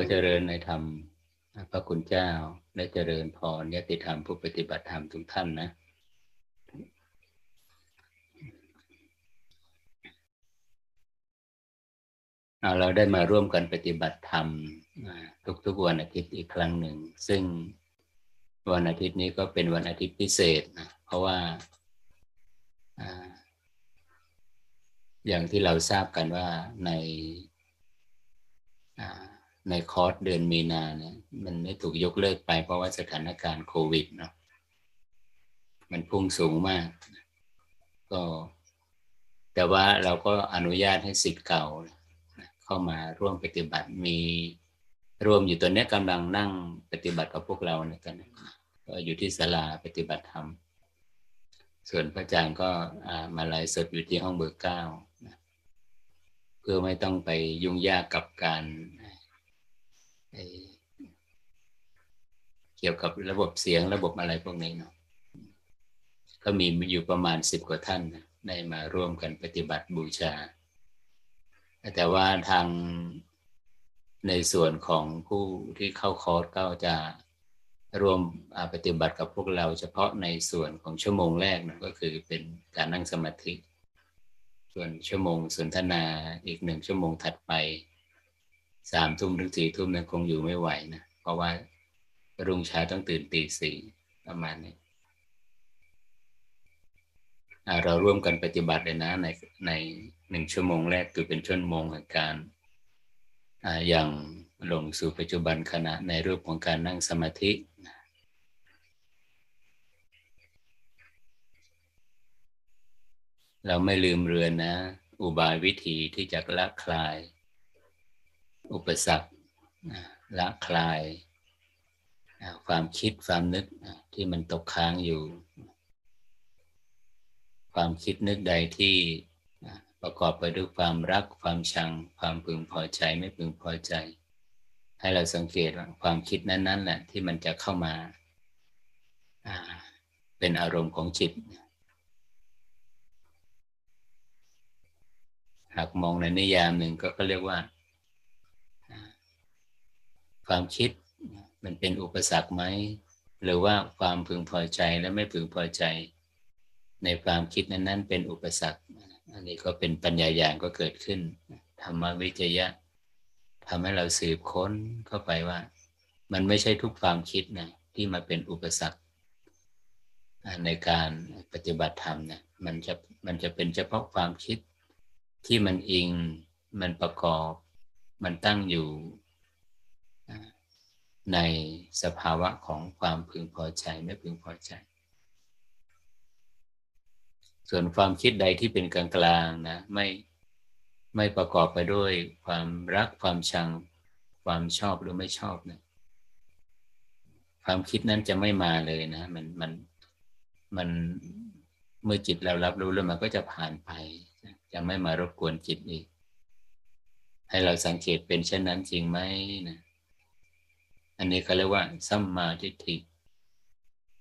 เจริญในธรรมพระคุณเจ้าและเจริญพรญาติธรรมผู้ปฏิบัติธรรมทุกท่านนะเราได้มาร่วมกันปฏิบัติธรรมทุกๆวันอาทิตย์อีกครั้งหนึ่งซึ่งวันอาทิตย์นี้ก็เป็นวันอาทิตย์พิเศษนะเพราะว่าอย่างที่เราทราบกันว่าในคอร์สเดือนมีนาเนี่ยมันได้ถูกยกเลิกไปเพราะว่าสถานการณ์โควิดเนาะมันพุ่งสูงมากก็แต่ว่าเราก็อนุญาตให้ศิษย์เก่าเข้ามาร่วมปฏิบัติมีร่วมอยู่ตอนนี้กำลังนั่งปฏิบัติกับพวกเราเนี่ยกันก็อยู่ที่ศาลาปฏิบัติธรรมส่วนพระอาจารย์ก็มาไลฟ์สดอยู่ที่ห้องเบอร์9เพื่อไม่ต้องไปยุ่งยากกับการเกี่ยวกับระบบเสียงระบบอะไรพวกนี้เนาะก็มีอยู่ประมาณ10กว่าท่านนะได้มาร่วมกันปฏิบัติบูชาแต่ว่าทางในส่วนของผู้ที่เข้าคอร์สก็จะรวมปฏิบัติกับพวกเราเฉพาะในส่วนของชั่วโมงแรกนะก็คือเป็นการนั่งสมาธิส่วนชั่วโมงสนทนาอีก1ชั่วโมงถัดไป3 ทุ่มถึง4 ทุ่มนั้นคงอยู่ไม่ไหวนะเพราะว่ารุ่งเช้าต้องตื่นตี 4 ประมาณนี้เราร่วมกันปฏิบัติเลยนะใน1ชั่วโมงแรกคือเป็นชั่วโมงของการอย่างลงสู่ปัจจุบันขณะในรูปของการนั่งสมาธิเราไม่ลืมเรือนนะอุบายวิธีที่จะละคลายอุปสรรคละคลายความคิดความนึกที่มันตกค้างอยู่ความคิดนึกใดที่ประกอบไปด้วยความรักความชังความพึงพอใจไม่พึงพอใจให้เราสังเกตว่าความคิดนั้นๆแหละที่มันจะเข้ามาเป็นอารมณ์ของจิตหากมองในนิยามหนึ่งก็เรียกว่าความคิดมันเป็นอุปสรรคไหมหรือว่าความพึงพอใจและไม่พึงพอใจในความคิดนั้นๆเป็นอุปสรรคอันนี้ก็เป็นปัญญาญาณก็เกิดขึ้นธรรมวิจยะทำให้เราสืบค้นเข้าไปว่ามันไม่ใช่ทุกความคิดนะที่มาเป็นอุปสรรคในการปฏิบัติธรรมนะมันจะเป็นเฉพาะความคิดที่มันอิงมันประกอบมันตั้งอยู่ในสภาวะของความพึงพอใจไม่พึงพอใจส่วนความคิดใดที่เป็นกลางๆนะไม่ประกอบไปด้วยความรักความชังความชอบหรือไม่ชอบนะความคิดนั้นจะไม่มาเลยนะมันเมื่อจิตเรารับรู้แล้วมันก็จะผ่านไปจะไม่มารบกวนจิตอีกให้เราสังเกตเป็นเช่นนั้นจริงไหมนะอันนี้เขาเรียกว่าสัมมาทิฏฐิ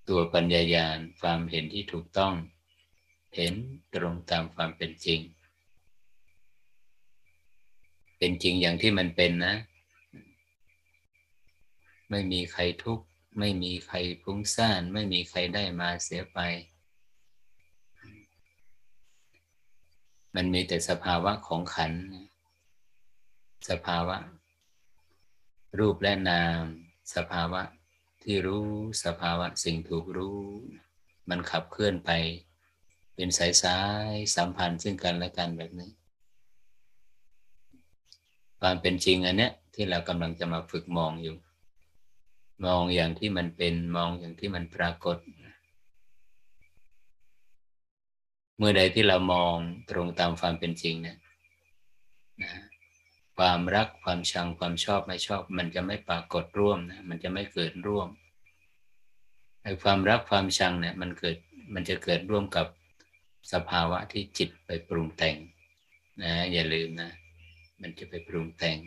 ตัวปัญญาญาณความเห็นที่ถูกต้องเห็นตรงตามความเป็นจริงเป็นจริงอย่างที่มันเป็นนะไม่มีใครทุกข์ไม่มีใครฟุ้งซ่านไม่มีใครได้มาเสียไปมันมีแต่สภาวะของขันธ์สภาวะรูปและนามสภาวะที่รู้สภาวะสิ่งถูกรู้มันขับเคลื่อนไปเป็นสายๆสัมพันธ์ซึ่งกันและกันแบบนี้ความเป็นจริงอันเนี้ยที่เรากำลังจะมาฝึกมองอยู่มองอย่างที่มันเป็นมองอย่างที่มันปรากฏเมื่อใดที่เรามองตรงตามความเป็นจริงเนี่ยนะความรักความชังความชอบไม่ชอบมันจะไม่ปรากฏร่วมนะมันจะไม่เกิดร่วมไอ้ความรักความชังเนี่ยมันจะเกิดร่วมกับสภาวะที่จิตไปปรุงแต่งนะอย่าลืมนะมันจะไปปรุงแต่ง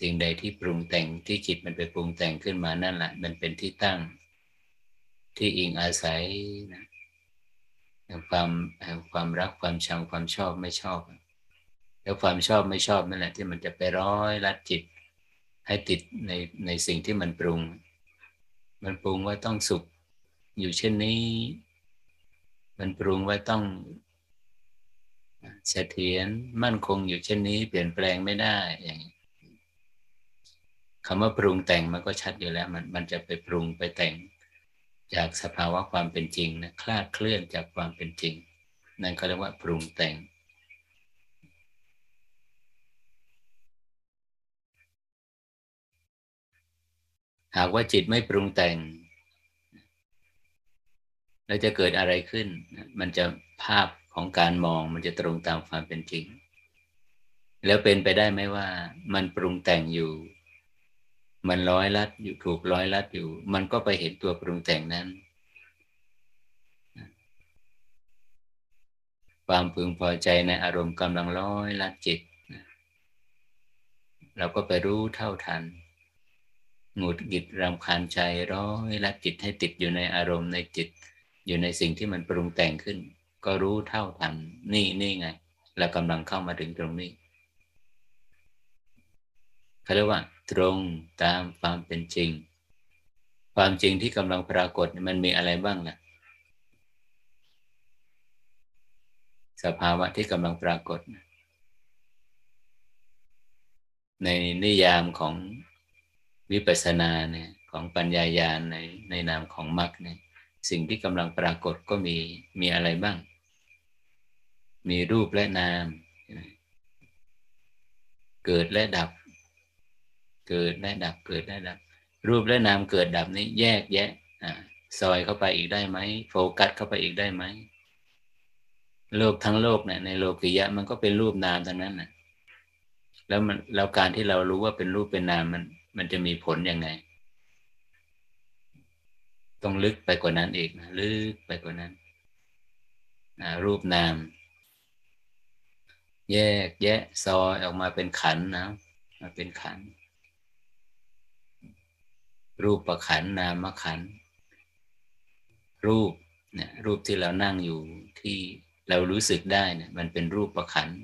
สิ่งใดที่ปรุงแต่งที่จิตมันไปปรุงแต่งขึ้นมานั่นแหละมันเป็นที่ตั้งที่อิงอาศัยนะความรักความชังความชอบไม่ชอบแล้วความชอบไม่ชอบนั่นแหละที่มันจะไปร้อยรัดจิต ให้ติดในสิ่งที่มันปรุงว่าต้องสุขอยู่เช่นนี้มันปรุงว่าต้องเสถียรมั่นคงอยู่เช่นนี้เปลี่ยนแปลงไม่ได้อย่างคำว่าปรุงแต่งมันก็ชัดอยู่แล้วมันจะไปปรุงไปแต่งจากสภาวะความเป็นจริงนะคลาดเคลื่อนจากความเป็นจริงนั่นก็เรียกว่าปรุงแต่งหากว่าจิตไม่ปรุงแต่งแล้วจะเกิดอะไรขึ้นมันจะภาพของการมองมันจะตรงตามความเป็นจริงแล้วเป็นไปได้ไหมว่ามันปรุงแต่งอยู่มันร้อยลัดอยู่ถูกร้อยลัดอยู่มันก็ไปเห็นตัวปรุงแต่งนั้นความพึงพอใจในอารมณ์กำลังร้อยลัดจิตเราก็ไปรู้เท่าทันหงุดหงิดรำคาญใจร้อยลัดจิตให้ติดอยู่ในอารมณ์ในจิตอยู่ในสิ่งที่มันปรุงแต่งขึ้นก็รู้เท่าทันนี่ไงเรากำลังเข้ามาถึงตรงนี้เขาเรียกว่าตรงตามความเป็นจริงความจริงที่กำลังปรากฏมันมีอะไรบ้างล่ะสภาวะที่กำลังปรากฏในนิยามของวิปัสสนาเนี่ยของปัญญาญาณในนามของมรรคเนี่ยสิ่งที่กำลังปรากฏก็มีอะไรบ้างมีรูปและนามเกิดและดับเกิดและดับเกิดและดับรูปและนามเกิดดับนี้แยกแยะซอยเข้าไปอีกได้ไหมโฟกัสเข้าไปอีกได้ไหมโลกทั้งโลกเนี่ยในโลกิยะมันก็เป็นรูปนามทั้งนั้นน่ะแล้วการที่เรารู้ว่าเป็นรูปเป็นนามมันจะมีผลยังไงต้องลึกไปกว่านั้นอีกนะลึกไปกว่านั้นรูปนามแยกแยะซอยออกมาเป็นขันธ์นะมาเป็นขันธ์รูปขันธ์นามขันธ์รูปเนี่ยรูปที่เรานั่งอยู่ที่เรารู้สึกได้เนี่ยมันเป็นรูปขันธ์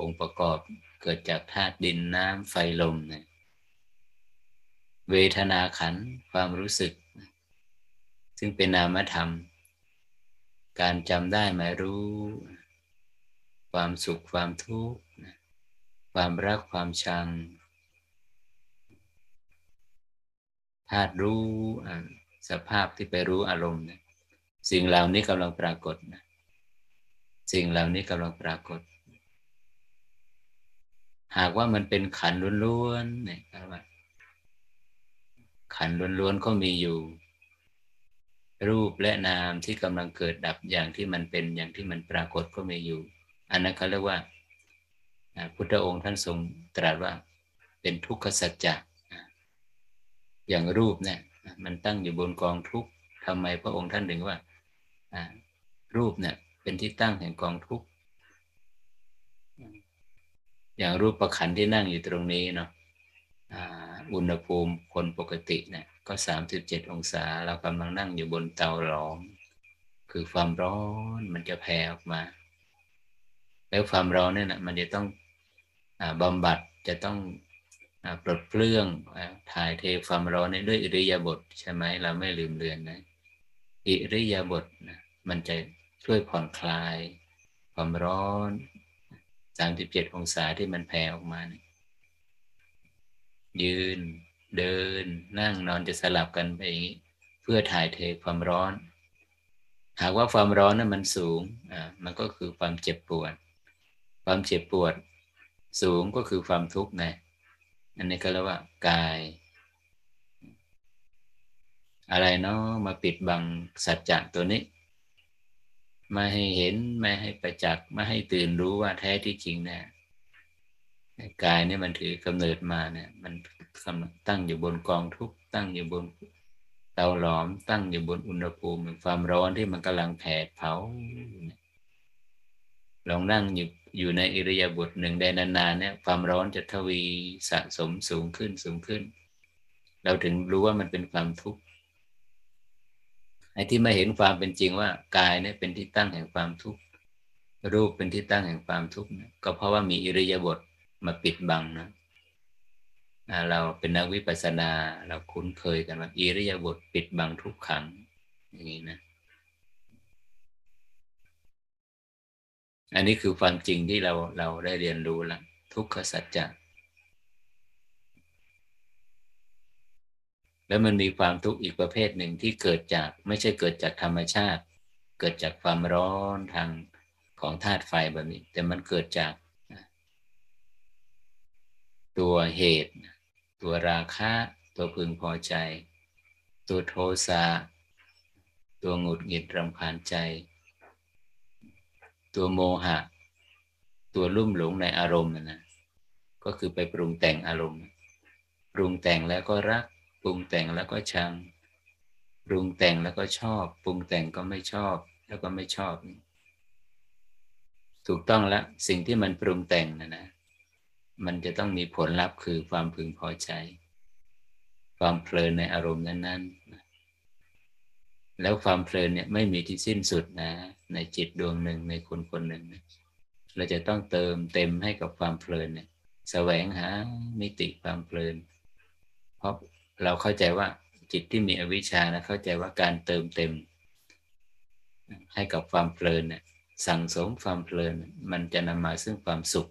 องค์ประกอบเกิดจากธาตุดินน้ำไฟลมเนี่ยเวทนาขันธ์ความรู้สึกซึ่งเป็นนามธรรมการจำได้หมายรู้ความสุขความทุกข์ความรักความชังธาตุรู้สภาพที่ไปรู้อารมณ์สิ่งเหล่านี้กำลังปรากฏสิ่งเหล่านี้กำลังปรากฏหากว่ามันเป็นขันธ์ล้วนๆเนี่ยขันธ์ล้วนๆก็มีอยู่รูปและนามที่กำลังเกิดดับอย่างที่มันเป็นอย่างที่มันปรากฏก็มีอยู่อันนั้นเขาเรียกว่าพุทธองค์ท่านทรงตรัสว่าเป็นทุกขสัจจะอย่างรูปเนี่ยมันตั้งอยู่บนกองทุกข์ทำไมพระองค์ท่านถึงว่ารูปเนี่ยเป็นที่ตั้งแห่งกองทุกข์อย่างรูปประขันที่นั่งอยู่ตรงนี้เนาะอุณหภูมิคนปกติเนี่ยก็37องศาเรากำลังนั่งอยู่บนเตาร้อนคือความร้อนมันจะแผ่ออกมาแล้วความร้อนเนี่ยนะมันจะต้องบำบัดจะต้องปลดเปลื้องถ่ายเทความร้อนด้วยอิริยาบถใช่ไหมเราไม่ลืมเลือนนะอิริยาบถนะมันจะช่วยผ่อนคลายความร้อน37องศาที่มันแผ่ออกมานะยืนเดินนั่งนอนจะสลับกันไปอย่างนี้เพื่อถ่ายเทความร้อนหากว่าความร้อนนั้นมันสูงมันก็คือความเจ็บปวดความเจ็บปวดสูงก็คือความทุกข์นะอันนี้ก็เรียกว่ากายอะไรเนาะมาปิดบังสัจจะตัวนี้ไม่ให้เห็นไม่ให้ประจักษ์ไม่ให้ตื่นรู้ว่าแท้ที่จริงนะกายนี่มันถือกำเนิดมาเนี่ยมันตั้งอยู่บนกองทุกข์ตั้งอยู่บนเตาหลอมตั้งอยู่บนอุณหภูมิความร้อนที่มันกำลังแผดเผาลองนั่งอยู่ในอิริยาบถหนึ่งได้นานๆเนี่ยความร้อนจะทวีสะสมสูงขึ้นสูงขึ้นเราถึงรู้ว่ามันเป็นความทุกข์ไอ้ที่ไม่เห็นความเป็นจริงว่ากายเนี่ยเป็นที่ตั้งแห่งความทุกข์รูปเป็นที่ตั้งแห่งความทุกข์ก็เพราะว่ามีอิริยาบถมาปิดบังนะ เราเป็นนักวิปัสสนาเราคุ้นเคยกันว่าอิริยาบถปิดบังทุกขังอย่างนี้นะอันนี้คือความจริงที่เราได้เรียนรู้แล้วทุกขสัจจะแล้วมันมีความทุกข์อีกประเภทหนึ่งที่เกิดจากไม่ใช่เกิดจากธรรมชาติเกิดจากความร้อนทางของธาตุไฟแบบนี้แต่มันเกิดจากตัวเหตุตัวราคะตัวพึงพอใจตัวโทสะตัวหงุดหงิดรำคาญใจตัวโมหะตัวลุ่มหลงในอารมณ์นะก็คือไปปรุงแต่งอารมณ์ปรุงแต่งแล้วก็รักปรุงแต่งแล้วก็ชังปรุงแต่งแล้วก็ชอบปรุงแต่งก็ไม่ชอบแล้วก็ไม่ชอบถูกต้องแล้วสิ่งที่มันปรุงแต่งนะมันจะต้องมีผลลัพธ์คือความพึงพอใจความเพลินในอารมณ์นั้นๆแล้วความเพลินเนี่ยไม่มีที่สิ้นสุดนะในจิตดวงหนึ่งในคนคนหนึ่งเราจะต้องเติมเต็มให้กับความเพลินเนี่ยแสวงหามิติความเพลินเพราะเราเข้าใจว่าจิตที่มีอวิชชานะเข้าใจว่าการเติมเต็มให้กับความเพลินเนี่ยสั่งสมความเพลินมันจะนำมาซึ่งความสุข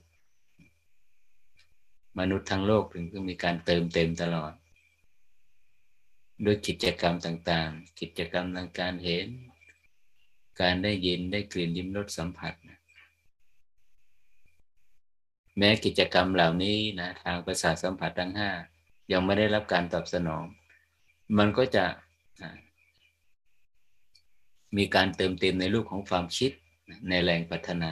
มนุษย์ทั้งโลกถึงต้องมีการเติมเต็มตลอดด้วยกิจกรรมต่างๆกิจกรรมทางการเห็นการได้ยินได้กลิ่นลิ้มรสสัมผัสแม้กิจกรรมเหล่านี้นะทางประสาทสัมผัสทั้ง5ยังไม่ได้รับการตอบสนองมันก็จะมีการเติมเต็มในรูปของความคิดในแรงปรารถนา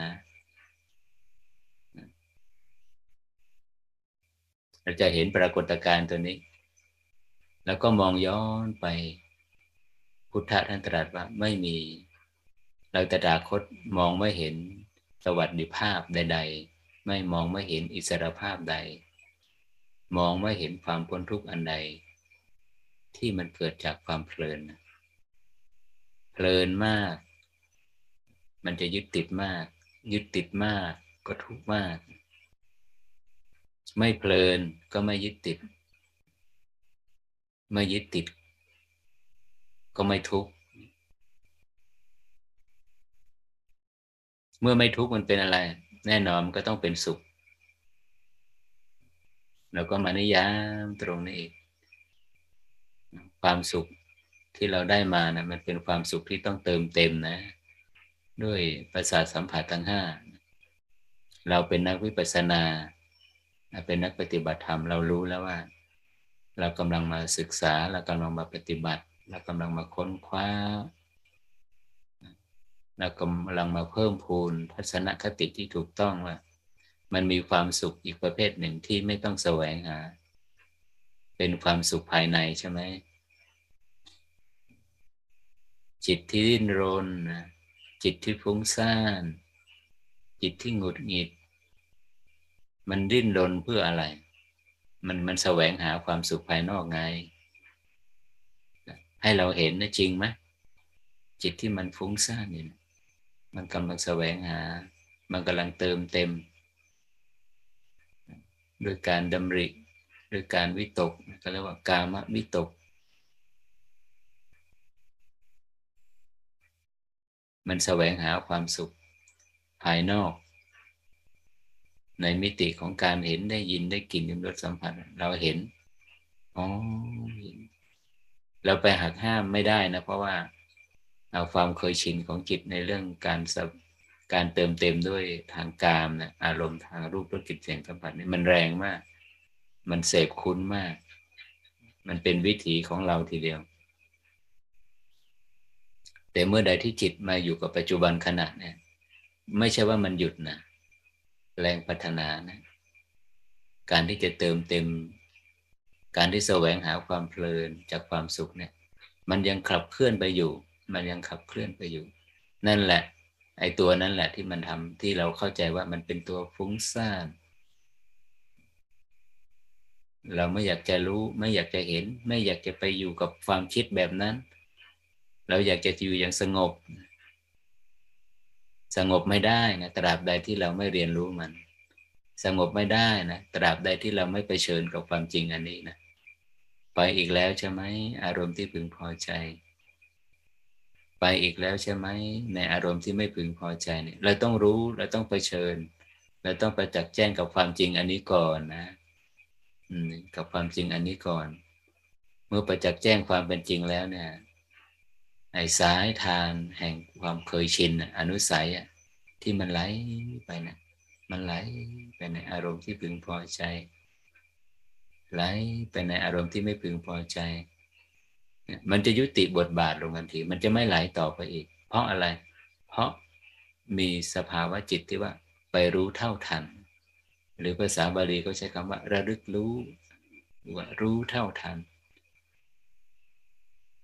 เราจะเห็นปรากฏการณ์ตัวนี้แล้วก็มองย้อนไปพุทธะท่านตรัสว่าไม่มีเราตถาคตมองไม่เห็นสวัสดิภาพใดๆไม่มองไม่เห็นอิสรภาพใดมองไม่เห็นความพ้นทุกข์อันใดที่มันเกิดจากความเพลินเพลินมากมันจะยึดติดมากยึดติดมากก็ทุกข์มากไม่เพลินก็ไม่ยึดติดไม่ยึดติดก็ไม่ทุกข์เมื่อไม่ทุกข์มันเป็นอะไรแน่นอนมันก็ต้องเป็นสุขเราก็มานิยามตรงนี้อีกความสุขที่เราได้มานะมันเป็นความสุขที่ต้องเติมเต็มนะด้วยประสาทสัมผัสทั้ง5เราเป็นนักวิปัสสนาเป็นนักปฏิบัติธรรมเรารู้แล้วว่าเรากำลังมาศึกษาเรากำลังมาปฏิบัติเรากำลังมาค้นคว้าเรากำลังมาเพิ่มพูนทัศนคติที่ถูกต้องว่ามันมีความสุขอีกประเภทหนึ่งที่ไม่ต้องแสวงหาเป็นความสุขภายในใช่ไหมจิตที่ดิ้นรนจิตที่ฟุ้งซ่านจิตที่หงุดหงิดมันดิ้นรนเพื่ออะไรมันแสวงหาความสุขภายนอกไงให้เราเห็นนะจริงไหมจิตที่มันฟุ้งซ่านเนี่ยมันกำลังแสวงหามันกำลังเติมเต็มด้วยการดำริด้วยการวิตกก็เรียกว่ากามวิตกมันแสวงหาความสุขภายนอกในมิติของการเห็นได้ยินได้กลิ่นลิ้มรสสัมผัสเราเห็นอ๋อเราไปหักห้ามไม่ได้นะเพราะว่าเอาความเคยชินของจิตในเรื่องการเติมเต็มด้วยทางกามนะอารมณ์ทางรูปรสกลิ่นเสียงสัมผัสนี่มันแรงมากมันเสพคุ้นมากมันเป็นวิถีของเราทีเดียวแต่เมื่อใดที่จิตมาอยู่กับปัจจุบันขณะเนี่ยไม่ใช่ว่ามันหยุดนะแรงปรารถนานะการที่จะเติมเต็มการที่แสวงหาความเพลินจากความสุขเนี่ยมันยังขับเคลื่อนไปอยู่มันยังขับเคลื่อนไปอยู่นั่นแหละไอ้ตัวนั้นแหละที่มันทำที่เราเข้าใจว่ามันเป็นตัวฟุ้งซ่านเราไม่อยากจะรู้ไม่อยากจะเห็นไม่อยากจะไปอยู่กับความคิดแบบนั้นเราอยากจะอยู่อย่างสงบสงบไม่ได้นะตราบใดที่เราไม่เรียนรู้มัน สงบไม่ได้นะตราบใดที่เราไม่เผชิญกับความจริงอันนี้นะไปอีกแล้วใช่ไหมอารมณ์ที่พึงพอใจไปอีกแล้วใช่ไหมในอารมณ์ที่ไม่พึงพอใจเนี่ยเราต้องรู้เราต้องเผชิญเราต้องประจักษ์แจ้งกับความจริงอันนี้ก่อนนะกับความจริงอันนี้ก่อนเมื่อประจักษ์แจ้งความเป็นจริงแล้วเนี่ยไอ้สายทานแห่งความเคยชินอนุสัยที่มันไหลไปนะมันไหลไปในอารมณ์ที่พึงพอใจไหลไปในอารมณ์ที่ไม่พึงพอใจมันจะยุติบทบาทลงทันทีมันจะไม่ไหลต่อไปอีกเพราะอะไรเพราะมีสภาวะจิตที่ว่าไปรู้เท่าทันหรือภาษาบาลีเขาใช้คำว่าระลึกรู้หรือว่ารู้เท่าทัน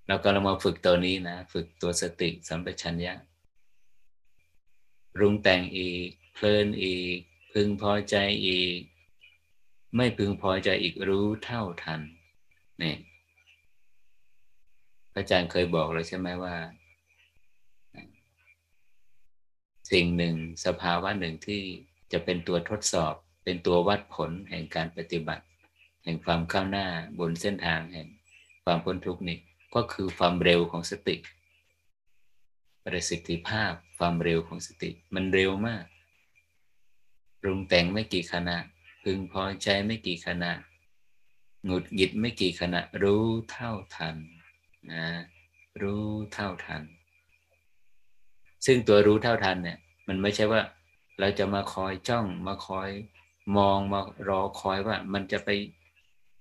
เรากำลังมาฝึกตัวนี้นะฝึกตัวสติสัมปชัญญะรุงแต่งอีกเพลินอีกพึงพอใจอีกไม่พึงพอใจอีกรู้เท่าทันนี่อาจารย์เคยบอกแล้วใช่ไหมว่าสิ่งหนึ่งสภาวะหนึ่งที่จะเป็นตัวทดสอบเป็นตัววัดผลแห่งการปฏิบัติแห่งความก้าวหน้าบนเส้นทางแห่งความพ้นทุกข์นี่ก็คือความเร็วของสติประสิทธิภาพความเร็วของสติมันเร็วมากปรุงแต่งไม่กี่ขณะพึงพอใจไม่กี่ขณะหงุดหงิดไม่กี่ขณะรู้เท่าทันนะรู้เท่าทันซึ่งตัวรู้เท่าทันเนี่ยมันไม่ใช่ว่าเราจะมาคอยจ้องมาคอยมองมารอคอยว่ามันจะไป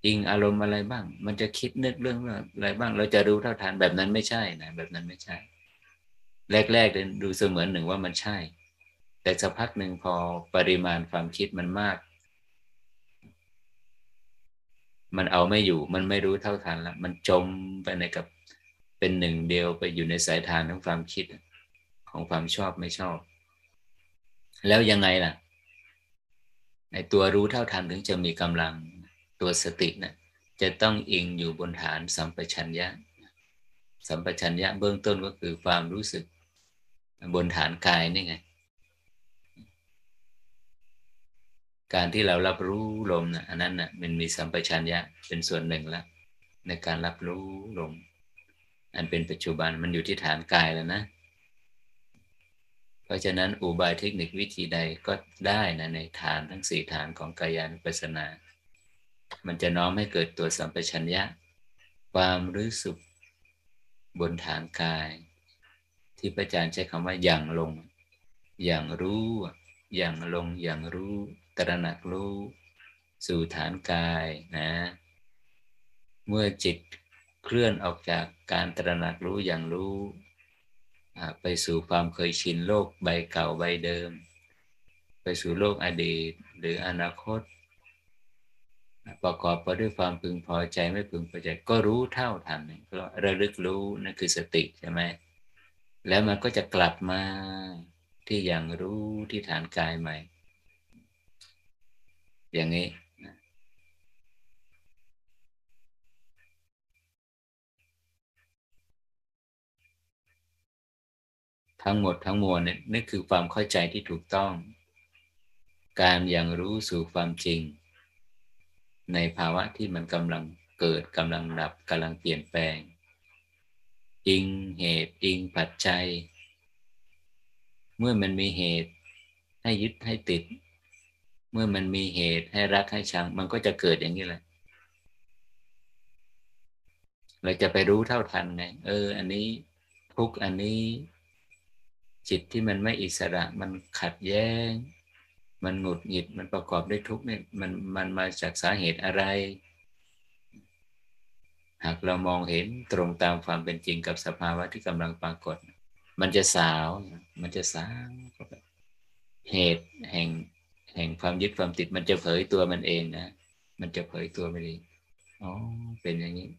อิงอารมณ์อะไรบ้างมันจะคิดนึกเรื่องอะไรบ้างเราจะรู้เท่าทันแบบนั้นไม่ใช่นะแบบนั้นไม่ใช่แรกๆดูเสมือนหนึ่งว่ามันใช่แต่สักพักหนึ่งพอปริมาณความคิดมันมากมันเอาไม่อยู่มันไม่รู้เท่าทันแล้วมันจมไปในกับเป็นหนึ่งเดียวไปอยู่ในสายทานของความคิดของความชอบไม่ชอบแล้วยังไงล่ะไอ้ตัวรู้เท่าทันถึงจะมีกำลังตัวสตินะจะต้องอิงอยู่บนฐานสัมปชัญญะสัมปชัญญะเบื้องต้นก็คือความรู้สึกบนฐานกายนี่ไงการที่เรารับรู้ลมนะอันนั้นนะมันมีสัมปชัญญะเป็นส่วนหนึ่งละในการรับรู้ลมอันเป็นปัจจุบันมันอยู่ที่ฐานกายแล้วนะเพราะฉะนั้นอุบายเทคนิควิธีใดก็ได้นะในฐานทั้ง4ฐานของกายานุปัสสนามันจะน้อมให้เกิดตัวสัมปชัญญะความรู้สึกบนฐานกายที่พระอาจารย์ใช้คำว่าอย่างลงอย่างรู้อย่างลงอย่างรู้ตระหนักรู้สู่ฐานกายนะเมื่อจิตเคลื่อนออกจากการตระหนักรู้อย่างรู้ไปสู่ความเคยชินโลกใบเก่าใบเดิมไปสู่โลกอดีตหรืออนาคตประกอบไปด้วยความพึงพอใจไม่พึงพอใจก็รู้เท่าทันระลึกรู้นั่นคือสติใช่ไหมแล้วมันก็จะกลับมาที่อย่างรู้ที่ฐานกายใหม่อย่างนี้ทั้งหมดทั้งมวลเนี่ยนี่คือความเข้าใจที่ถูกต้องการอย่างรู้สู่ความจริงในภาวะที่มันกำลังเกิดกำลังดับกำลังเปลี่ยนแปลงอิงเหตุอิงปัจจัยเมื่อมันมีเหตุให้ยึดให้ติดเมื่อมันมีเหตุให้รักให้ชังมันก็จะเกิดอย่างนี้แหละเราจะไปรู้เท่าทันไงอันนี้ทุกอันนี้จิตที่มันไม่อิสระมันขัดแย้งมันหงุดหงิดมันประกอบด้วยทุกข์เนี่ยมันมาจากสาเหตุอะไรหากเรามองเห็นตรงตามความเป็นจริงกับสภาวะที่กำลังปรากฏมันจะสาวเหตุแห่งความยึดความติดมันจะเผยตัวมันเองนะมันจะเผยตัวมันเองอ๋อเป็นอย่างนี้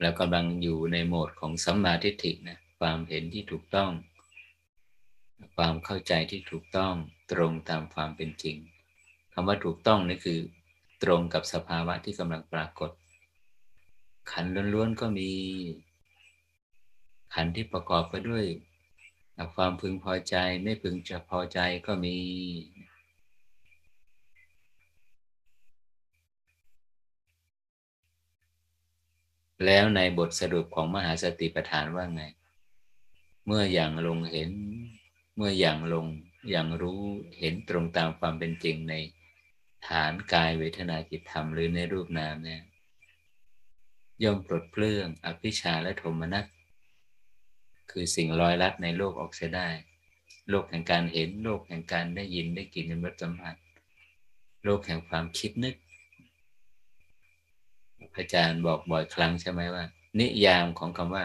แล้วกำลังอยู่ในโหมดของสัมมาทิฏฐินะความเห็นที่ถูกต้องความเข้าใจที่ถูกต้องตรงตามความเป็นจริงคำว่าถูกต้องนี่คือตรงกับสภาวะที่กำลังปรากฏขันธ์ล้วนๆก็มี ขันธ์ที่ประกอบไปด้วยความพึงพอใจไม่พึงจะพอใจก็มีแล้วในบทสรุปของมหาสติปัฏฐานว่าไงเมื่ออย่างลงเห็นเมื่ออย่างลงอย่างรู้เห็นตรงตามความเป็นจริงในฐานกายเวทนาจิตธรรมหรือในรูปนามเนี่ยย่อมปลดเปลื้องอภิชาและโทมนัสคือสิ่งลอยลัดในโลกออกเสียได้โลกแห่งการเห็นโลกแห่งการได้ยินได้กลิ่นรสสัมผัสโลกแห่งความคิดนึกอาจารย์บอกบ่อยครั้งใช่ไหมว่านิยามของคำว่า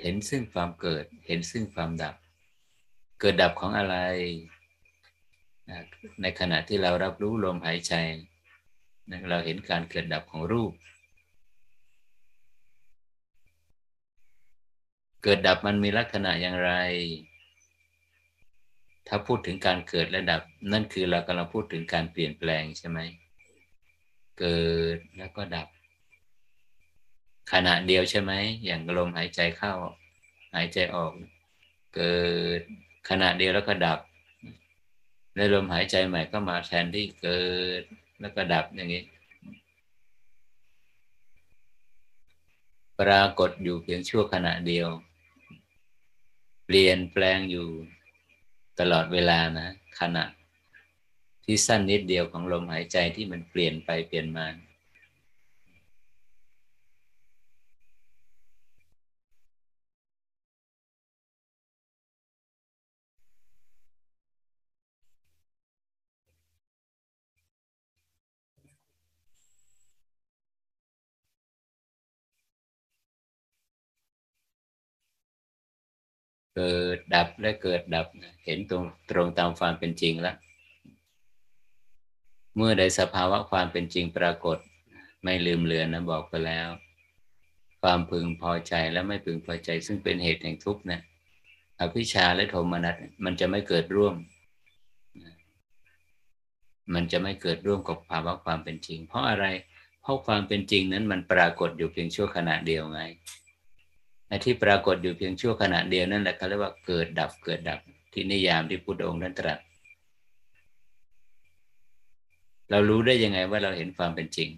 เห็นซึ่งความเกิดเห็นซึ่งความดับเกิดดับของอะไรในขณะที่เรารับรู้ลมหายใจเราเห็นการเกิดดับของรูปเกิดดับมันมีลักษณะอย่างไรถ้าพูดถึงการเกิดและดับนั่นคือเรากำลังพูดถึงการเปลี่ยนแปลงใช่ไหมเกิดแล้วก็ดับขณะเดียวใช่ไหมอย่างลมหายใจเข้าหายใจออกเกิดขณะเดียวแล้วก็ดับแล้วลมหายใจใหม่ก็มาแทนที่เกิดแล้วก็ดับอย่างนี้ปรากฏอยู่เพียงชั่วขณะเดียวเปลี่ยนแปลงอยู่ตลอดเวลานะขณะที่สั้นนิดเดียวของลมหายใจที่มันเปลี่ยนไปเปลี่ยนมาเกิดดับและเกิดดับเห็นตรงตามความเป็นจริงแล้วเมื่อใดสภาวะความเป็นจริงปรากฏไม่ลืมเลือนนะบอกไปแล้วความพึงพอใจและไม่พึงพอใจซึ่งเป็นเหตุแห่งทุกข์นะอภิชาและโทมนัสมันจะไม่เกิดร่วมกับภาวะความเป็นจริงเพราะอะไรเพราะความเป็นจริงนั้นมันปรากฏอยู่เพียงชั่วขณะเดียวไงในที่ปรากฏอยู่เพียงชั่วขณะเดียวนั่นแหละเขาเรียกว่าเกิดดับเกิดดับที่นิยามที่พุทธองค์ท่านตรัสเรารู้ได้ยังไงว่าเราเห็นความเป็นจริง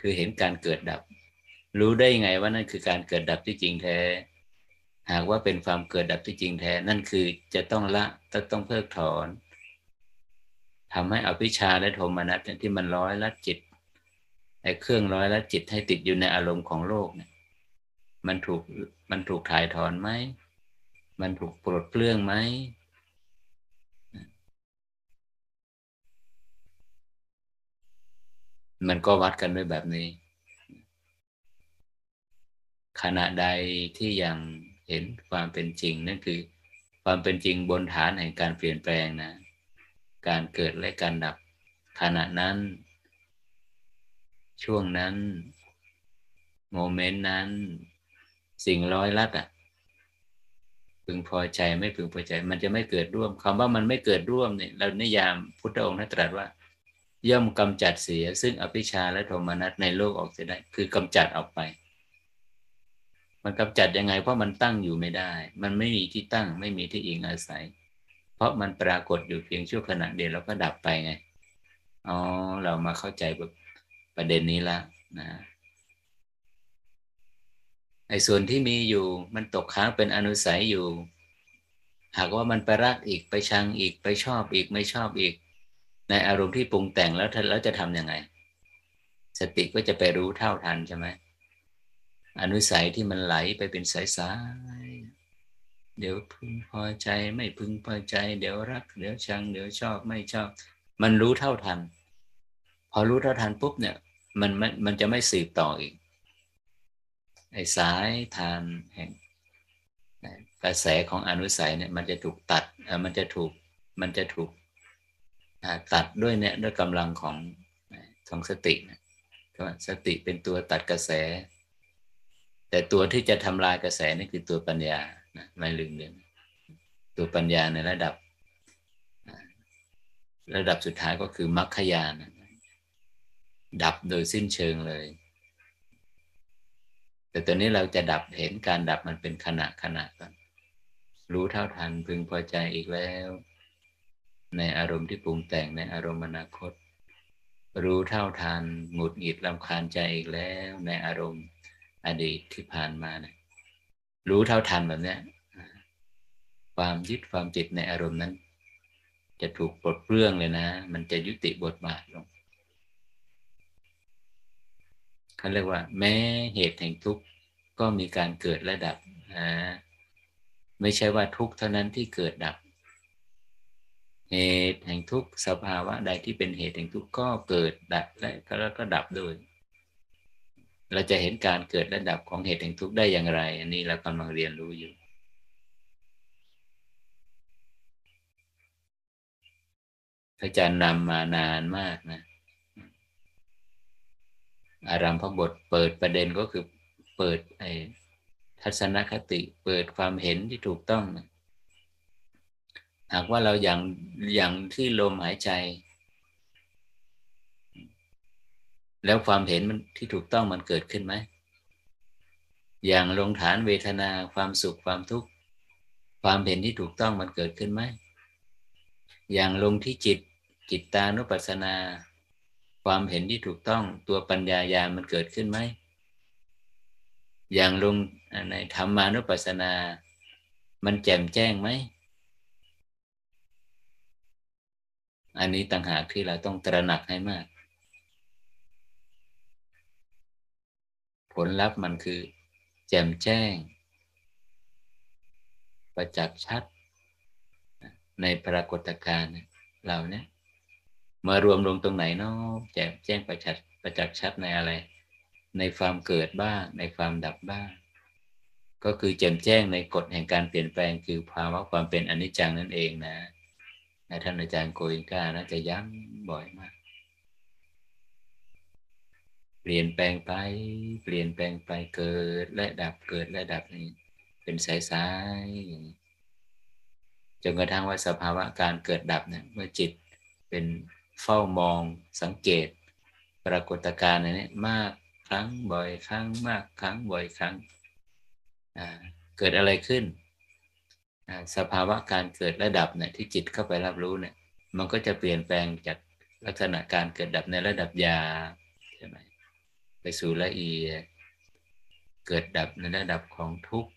คือเห็นการเกิดดับรู้ได้ยังไงว่านั่นคือการเกิดดับที่จริงแท้หากว่าเป็นความเกิดดับที่จริงแท้นั่นคือจะต้องละต้องเพิกถอนทำให้อวิชชาและโทมนัสที่มันร้อยลัดจิตไอ้เครื่องร้อยลัดจิตให้ติดอยู่ในอารมณ์ของโลกเนี่ยมันถูกถ่ายถอนไหมมันถูกปลดเปลื้องไหมมันก็วัดกันด้วยแบบนี้ขณะใดที่ยังเห็นความเป็นจริงนั่นคือความเป็นจริงบนฐานแห่งการเปลี่ยนแปลงนะการเกิดและการดับขณะนั้นช่วงนั้นโมเมนต์นั้นสิ่งร้อยลัดพึงพอใจไม่พึงพอใจมันจะไม่เกิดร่วมคำว่ามันไม่เกิดร่วมเนี่ยเรานิยามพุทธองค์ท่านตรัสว่าย่อมกำจัดเสียซึ่งอภิชาและโทมนัสในโลกออกเสียได้คือกำจัดออกไปมันกำจัดยังไงเพราะมันตั้งอยู่ไม่ได้มันไม่มีที่ตั้งไม่มีที่อิงอาศัยเพราะมันปรากฏอยู่เพียงชั่วขณะเดียวแล้วก็ดับไปไงอ๋อเรามาเข้าใจประเด็นนี้ละนะไอ้ส่วนที่มีอยู่มันตกค้างเป็นอนุสัยอยู่หากว่ามันไปรักอีกไปชังอีกไปชอบอีกไม่ชอบอีกในอารมณ์ที่ปรุงแต่งแล้วจะทำยังไงสติก็จะไปรู้เท่าทันใช่ไหมอนุสัยที่มันไหลไปเป็นสายๆเดี๋ยวพึงพอใจไม่พึงพอใจเดี๋ยวรักเดี๋ยวชังเดี๋ยวชอบไม่ชอบมันรู้เท่าทันพอรู้เท่าทันปุ๊บเนี่ยมันจะไม่สืบต่ออีกไอ้สายทานแห่งกระแสของอนุสัยเนี่ยมันจะถูกตัดมันจะถูกตัดด้วยเนี่ยด้วยกำลังของสตินะก็สติเป็นตัวตัดกระแสแต่ตัวที่จะทำลายกระแสนี่คือตัวปัญญานะไม่ลืมเลยตัวปัญญาในระดับสุดท้ายก็คือมรรคญาณดับโดยสิ้นเชิงเลย แต่ตอนนี้เราจะดับเห็นการดับมันเป็นขณะขณะก่อนรู้เท่าทันพึงพอใจอีกแล้วในอารมณ์ที่ปรุงแต่งในอารมณ์อนาคตรู้เท่าทันหงุดหงิดรำคาญใจอีกแล้วในอารมณ์อดีตที่ผ่านมาเนี่ยรู้เท่าทันแบบนี้ความยึดความจิตในอารมณ์นั้นจะถูกปลดเปลื้องเลยนะมันจะยุติบทบาทลงเขาเรียกว่าแม้เหตุแห่งทุกข์ก็มีการเกิดและดับไม่ใช่ว่าทุกข์เท่านั้นที่เกิดดับเหตุแห่งทุกข์สภาวะใดที่เป็นเหตุแห่งทุกข์ก็เกิดดับแล้วก็ดับด้วยเราจะเห็นการเกิดและดับของเหตุแห่งทุกข์ได้อย่างไรอันนี้เรากำลังเรียนรู้อยู่อาจารย์นำมานานมากนะอารัมภบทเปิดประเด็นก็คือเปิดทัศนคติเปิดความเห็นที่ถูกต้องนะหากว่าเราอย่างที่ลมหายใจแล้วความเห็นมันที่ถูกต้องมันเกิดขึ้นไหมอย่างลงฐานเวทนาความสุขความทุกข์ความเห็นที่ถูกต้องมันเกิดขึ้นไหมอย่างลงที่จิตจิตตานุปัสสนาความเห็นที่ถูกต้องตัวปัญญาญาณมันเกิดขึ้นไหมอย่างลงในธรรมานุปัสสนามันแจ่มแจ้งไหมอันนี้ต่างหากที่เราต้องตระหนักให้มากผลลัพธ์มันคือแจ่มแจ้งประจักษ์ชัดในปรากฏการณ์เราเนี่ยมารวมลงตรงไหนเนาะแจ่มแจ้งประจักษ์ชัดในอะไรในความเกิดบ้างในความดับบ้างก็คือแจ่มแจ้งในกฎแห่งการเปลี่ยนแปลงคือภาวะความเป็นอนิจจังนั่นเองนะท่านอาจารย์โกวินก้าน่าจะย้ำบ่อยมากเปลี่ยนแปลงไปเปลี่ยนแปลงไปเกิดและดับเกิดและดับนี่เป็นสายๆจนกระทั่งว่าสภาวะการเกิดดับเนี่ยเมื่อจิตเป็นเฝ้ามองสังเกตปรากฏการณ์นี้มากครั้งบ่อยครั้งมากครั้งบ่อยครั้งเกิดอะไรขึ้นสภาวะการเกิดและดับเนี่ยที่จิตเข้าไปรับรู้เนี่ยมันก็จะเปลี่ยนแปลงจากลักษณะการเกิดดับในระดับหยาบใช่ไหมไปสู่ละเอียดเกิดดับในระดับของทุกข์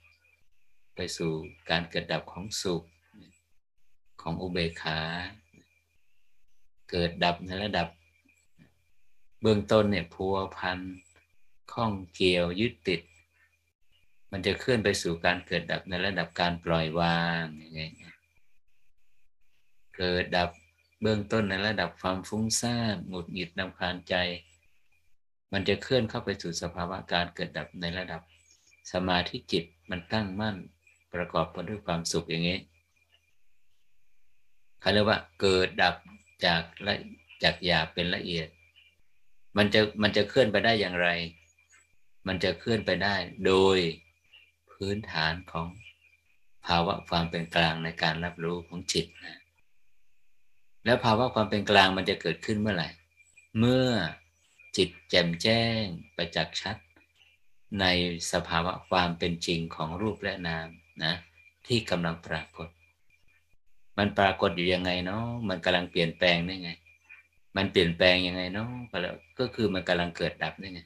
ไปสู่การเกิดดับของสุขของอุเบกขาเกิดดับในระดับเบื้องต้นเนี่ยพัวพันข้องเกี่ยวยึดติดมันจะเคลื่อนไปสู่การเกิดดับในระดับการปล่อยวางอย่างเงี้ยเกิดดับเบื้องต้นในระดับความฟุ้งซ่านหงุดหงิดรำคาญใจมันจะเคลื่อนเข้าไปสู่สภาวะการเกิดดับในระดับสมาธิจิตมันตั้งมั่นประกอบกันด้วยความสุขอย่างเงี้ยเขาเรียกว่าเกิดดับจากหยาบเป็นละเอียดมันจะเคลื่อนไปได้อย่างไรมันจะเคลื่อนไปได้โดยพื้นฐานของภาวะความเป็นกลางในการรับรู้ของจิตนะแล้วภาวะความเป็นกลางมันจะเกิดขึ้นเมื่อไหร่เมื่อจิตแจ่มแจ้งประจักษ์ชัดในสภาวะความเป็นจริงของรูปและนามนะที่กำลังปรากฏมันปรากฏอยู่ยังไงเนาะมันกำลังเปลี่ยนแปลงได้ไงมันเปลี่ยนแปลงยังไงเนาะก็คือมันกำลังเกิดดับได้ไง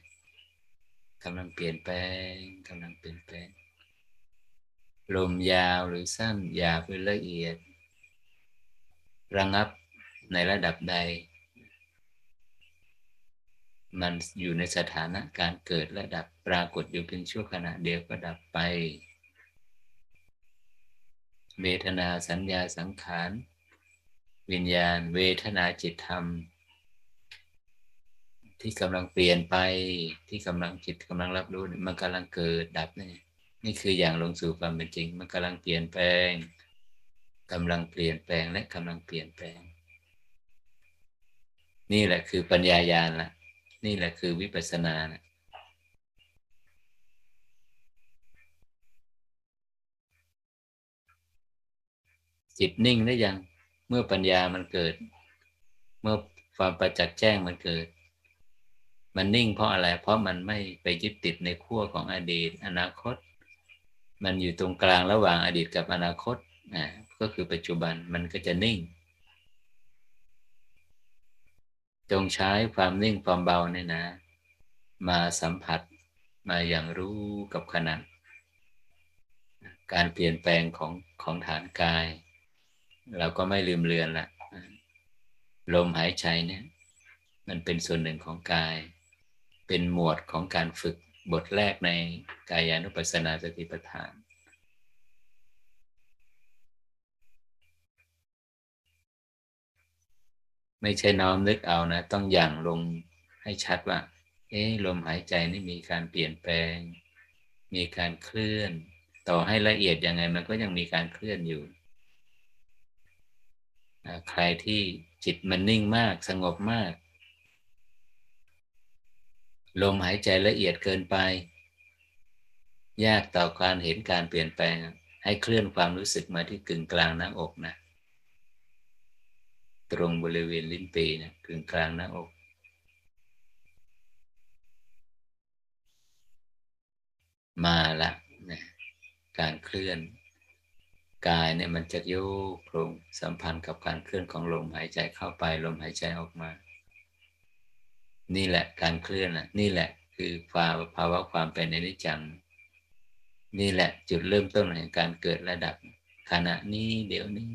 กำลังเปลี่ยนแปลงกำลังเปลี่ยนแปลงลมยาวหรือสั้นยาวหรือละเอียดระงับในระดับใดมันอยู่ในสถานะการเกิดระดับปรากฏอยู่เพียงชั่วขณะเดียวก็ดับไปเวทนาสัญญาสังขารวิญญาณเวทนาจิตธรรมที่กำลังเปลี่ยนไปที่กำลังจิตกำลังรับรู้มันกำลังเกิดดับนี่คืออย่างลงสู่ความเป็นจริงมันกำลังเปลี่ยนแปลงกำลังเปลี่ยนแปลงและกำลังเปลี่ยนแปลงนี่แหละคือปัญญาญาณละนี่แหละคือวิปัสสนานะจิตนิ่งได้ยังเมื่อปัญญามันเกิดเมื่อความประจักษ์แจ้งมันเกิด มันนิ่งเพราะอะไรเพราะมันไม่ไปยึดติดในขั้วของอดีตอนาคตมันอยู่ตรงกลางระหว่างอดีตกับอนาคตก็คือปัจจุบันมันก็จะนิ่งจงใช้ความนิ่งความเบาเนี่ยนะมาสัมผัสมาอย่างรู้กับขณะการเปลี่ยนแปลงของฐานกายเราก็ไม่ลืมเลือนละลมหายใจเนี่ยมันเป็นส่วนหนึ่งของกายเป็นหมวดของการฝึกบทแรกในกายานุปัสสนาสติปัฏฐานไม่ใช่น้อมนึกเอานะต้องหยั่งลงให้ชัดว่าลมหายใจนี่มีการเปลี่ยนแปลงมีการเคลื่อนต่อให้ละเอียดยังไงมันก็ยังมีการเคลื่อนอยู่ใครที่จิตมันนิ่งมากสงบมากลมหายใจละเอียดเกินไปยากต่อการเห็นการเปลี่ยนแปลงให้เคลื่อนความรู้สึกมาที่กึ่งกลางหน้าอกนะตรงบริเวณลิ้นปีนะกึ่งกลางหน้าอกมาละนะการเคลื่อนกายเนี่ยมันจะโยกโครงสัมพันธ์กับการเคลื่อนของลมหายใจเข้าไปลมหายใจออกมานี่แหละการเคลื่อนนี่แหละคือภาวะความเป็นอนิจจังนี่แหละจุดเริ่มต้นของการเกิดระดับขณะนี้เดี๋ยวนี้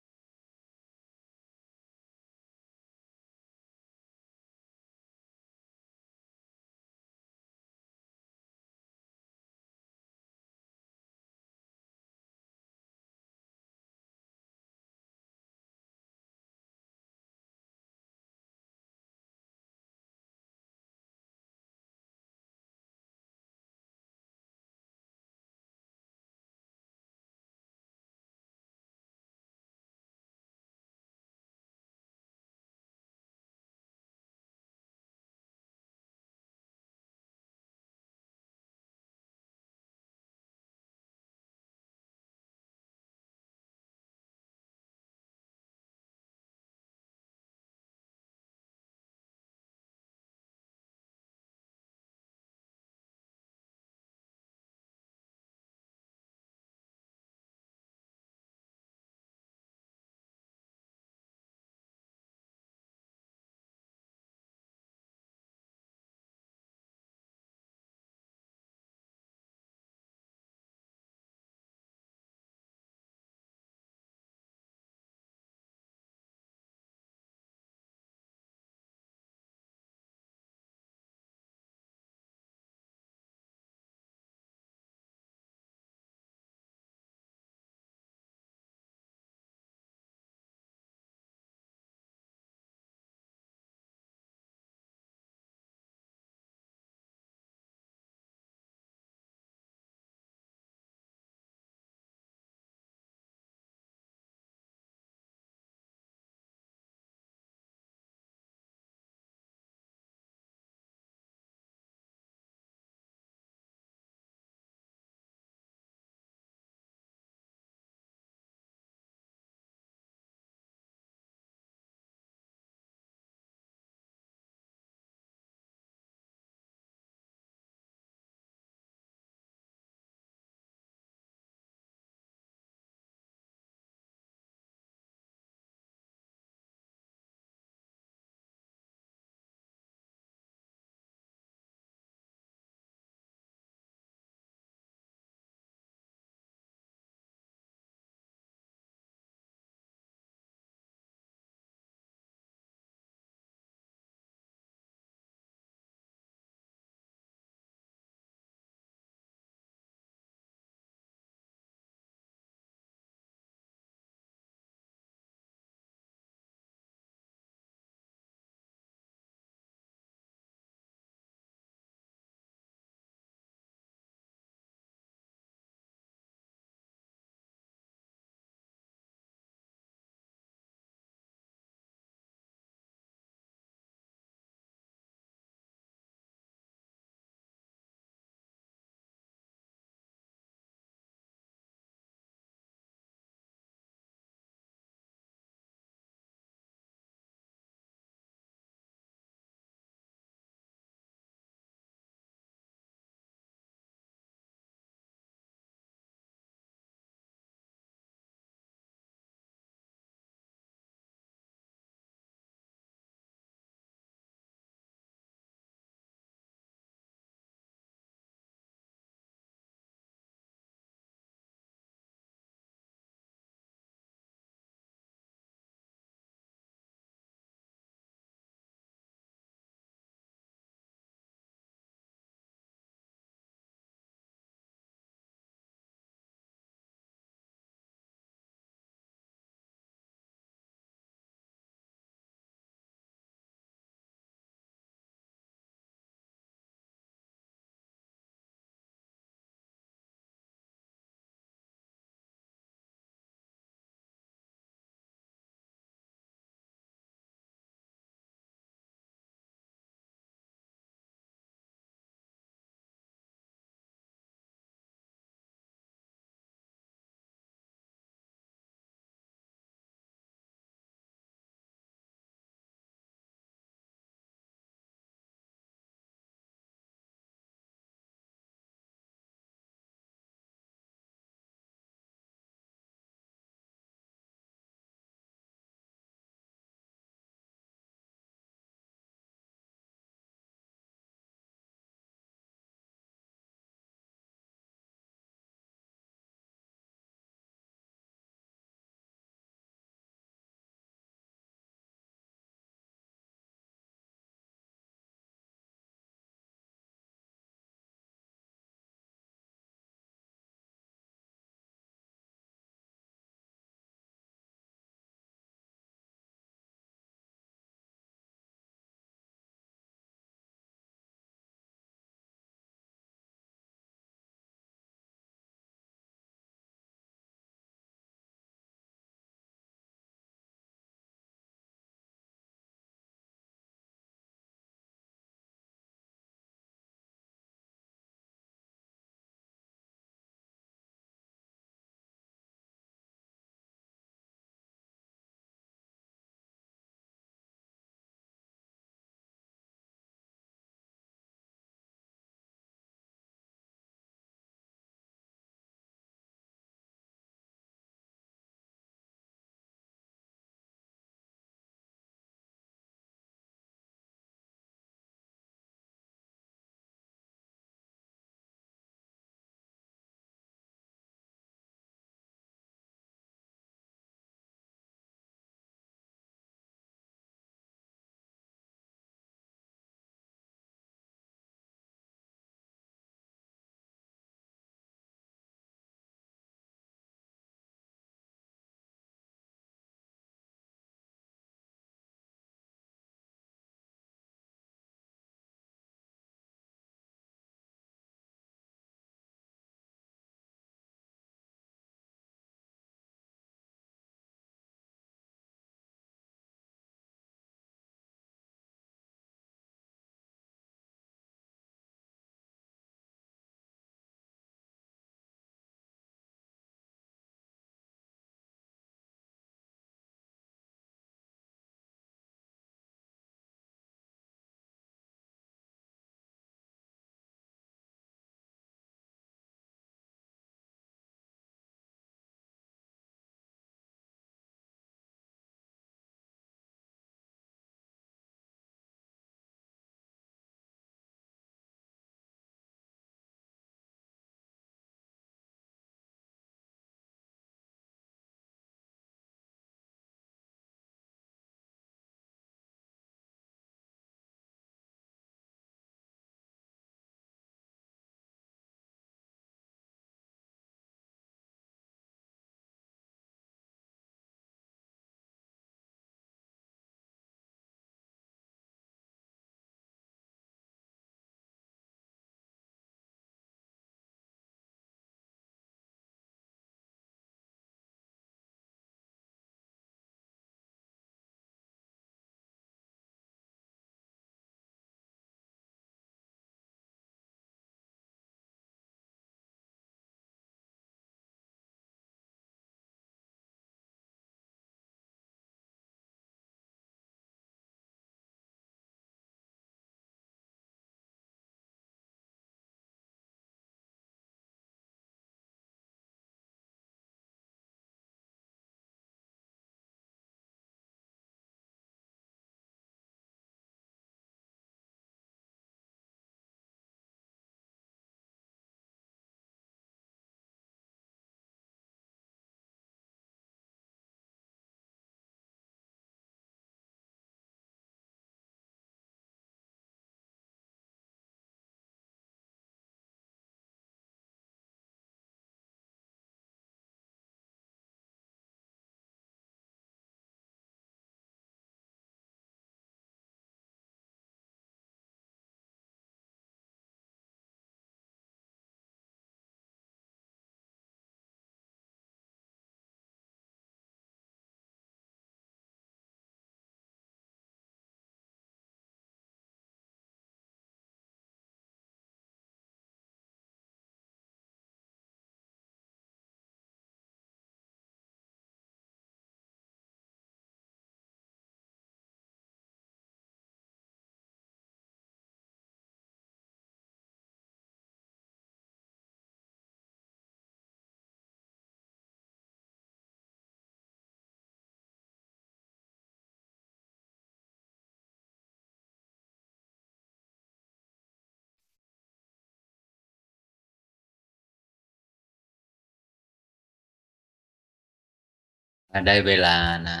ได้เวลานะ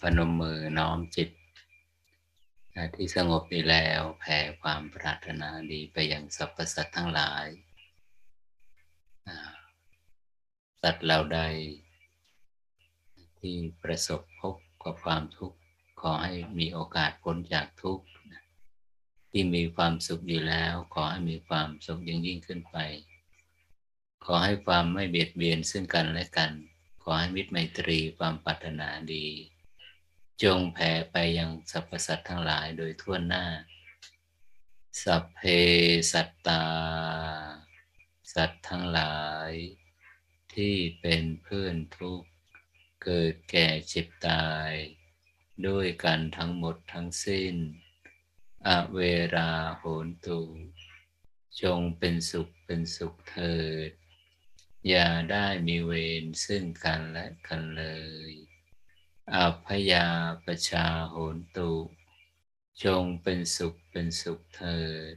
พนมมือน้อมจิตที่สงบดีแล้วแผ่ความปรารถนาดีไปยังสรรพสัตว์ทั้งหลายสัตว์เหล่าใดที่ประสบพบกับความทุกข์ขอให้มีโอกาสพ้นจากทุกข์ที่มีความสุขดีแล้วขอให้มีความสุขยิ่งขึ้นไปขอให้ความไม่เบียดเบียนซึ่งกันและกันขอให้มิตรไมตรีความปรารถนาดีจงแผ่ไปยังสรรพสัตว์ทั้งหลายโดยทั่วหน้าสัพเพสัตตาสัตว์ทั้งหลายที่เป็นเพื่อนทุกข์เกิดแก่เจ็บตายด้วยกันทั้งหมดทั้งสิ้นอเวราโหนตุจงเป็นสุขเถิดอย่าได้มีเวรซึ่งกันและกันเลยอัพยาปชาโหนตุจงเป็นสุขเถิด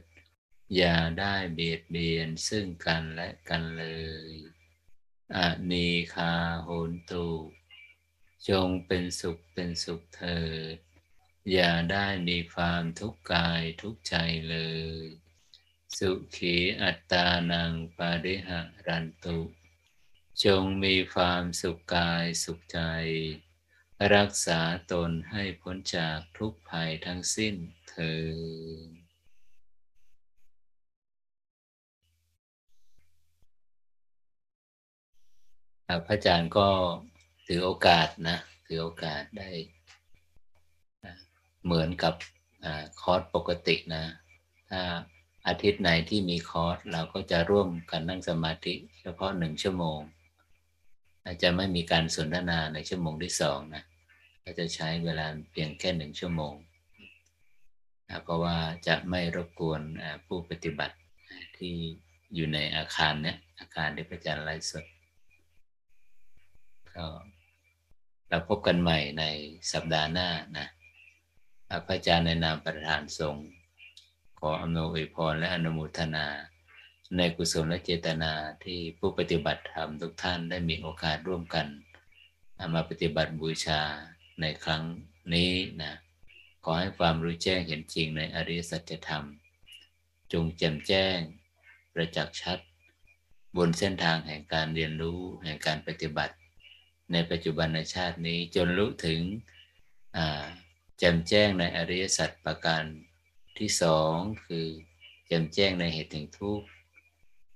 อย่าได้เบียดเบียนซึ่งกันและกันเลยอนีฆาโหนตุจงเป็นสุขเถิดอย่าได้มีความทุกข์กายทุกข์ใจเลยสุขีอัตตานังปะริหารันตุจงมีความสุขกายสุขใจรักษาตนให้พ้นจากทุกภัยทั้งสิ้นเถิดพระอาจารย์ก็ถือโอกาสได้เหมือนกับคอร์สปกตินะถ้าอาทิตย์ไหนที่มีคอร์สเราก็จะร่วมกันนั่งสมาธิเฉพาะ1ชั่วโมงจะไม่มีการสนทนาในชั่วโมงที่2นะก็จะใช้เวลาเพียงแค่1ชั่วโมงเพราะว่าจะไม่รบกวนผู้ปฏิบัติที่อยู่ในอาคารเนี่ยอาคารที่พระอาจารย์ไลฟ์สดก็เราพบกันใหม่ในสัปดาห์หน้านะพระอาจารย์ในนามประธานสงฆ์ขออำนวยพรและอนุโมทนาในกุศลและเจตนาที่ผู้ปฏิบัติธรรมทุกท่านได้มีโอกาสร่วมกันมาปฏิบัติบูชาในครั้งนี้นะขอให้ความรู้แจ้งเห็นจริงในอริยสัจธรรมจงแจ่มแจ้งประจักษ์ชัดบนเส้นทางแห่งการเรียนรู้แห่งการปฏิบัติในปัจจุบันในชาตินี้จนรู้ถึงแจ่มแจ้งในอริยสัจประการที่2คือแจ่มแจ้งในเหตุแห่งทุกข์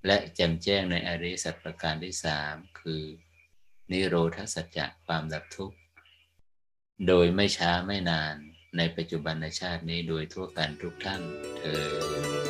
และแจ่มแจ้งในอริยสัจประการที่3คือนิโรธสัจจะความดับทุกข์โดยไม่ช้าไม่นานในปัจจุบันในชาตินี้โดยทั่วกันทุกท่านเถิด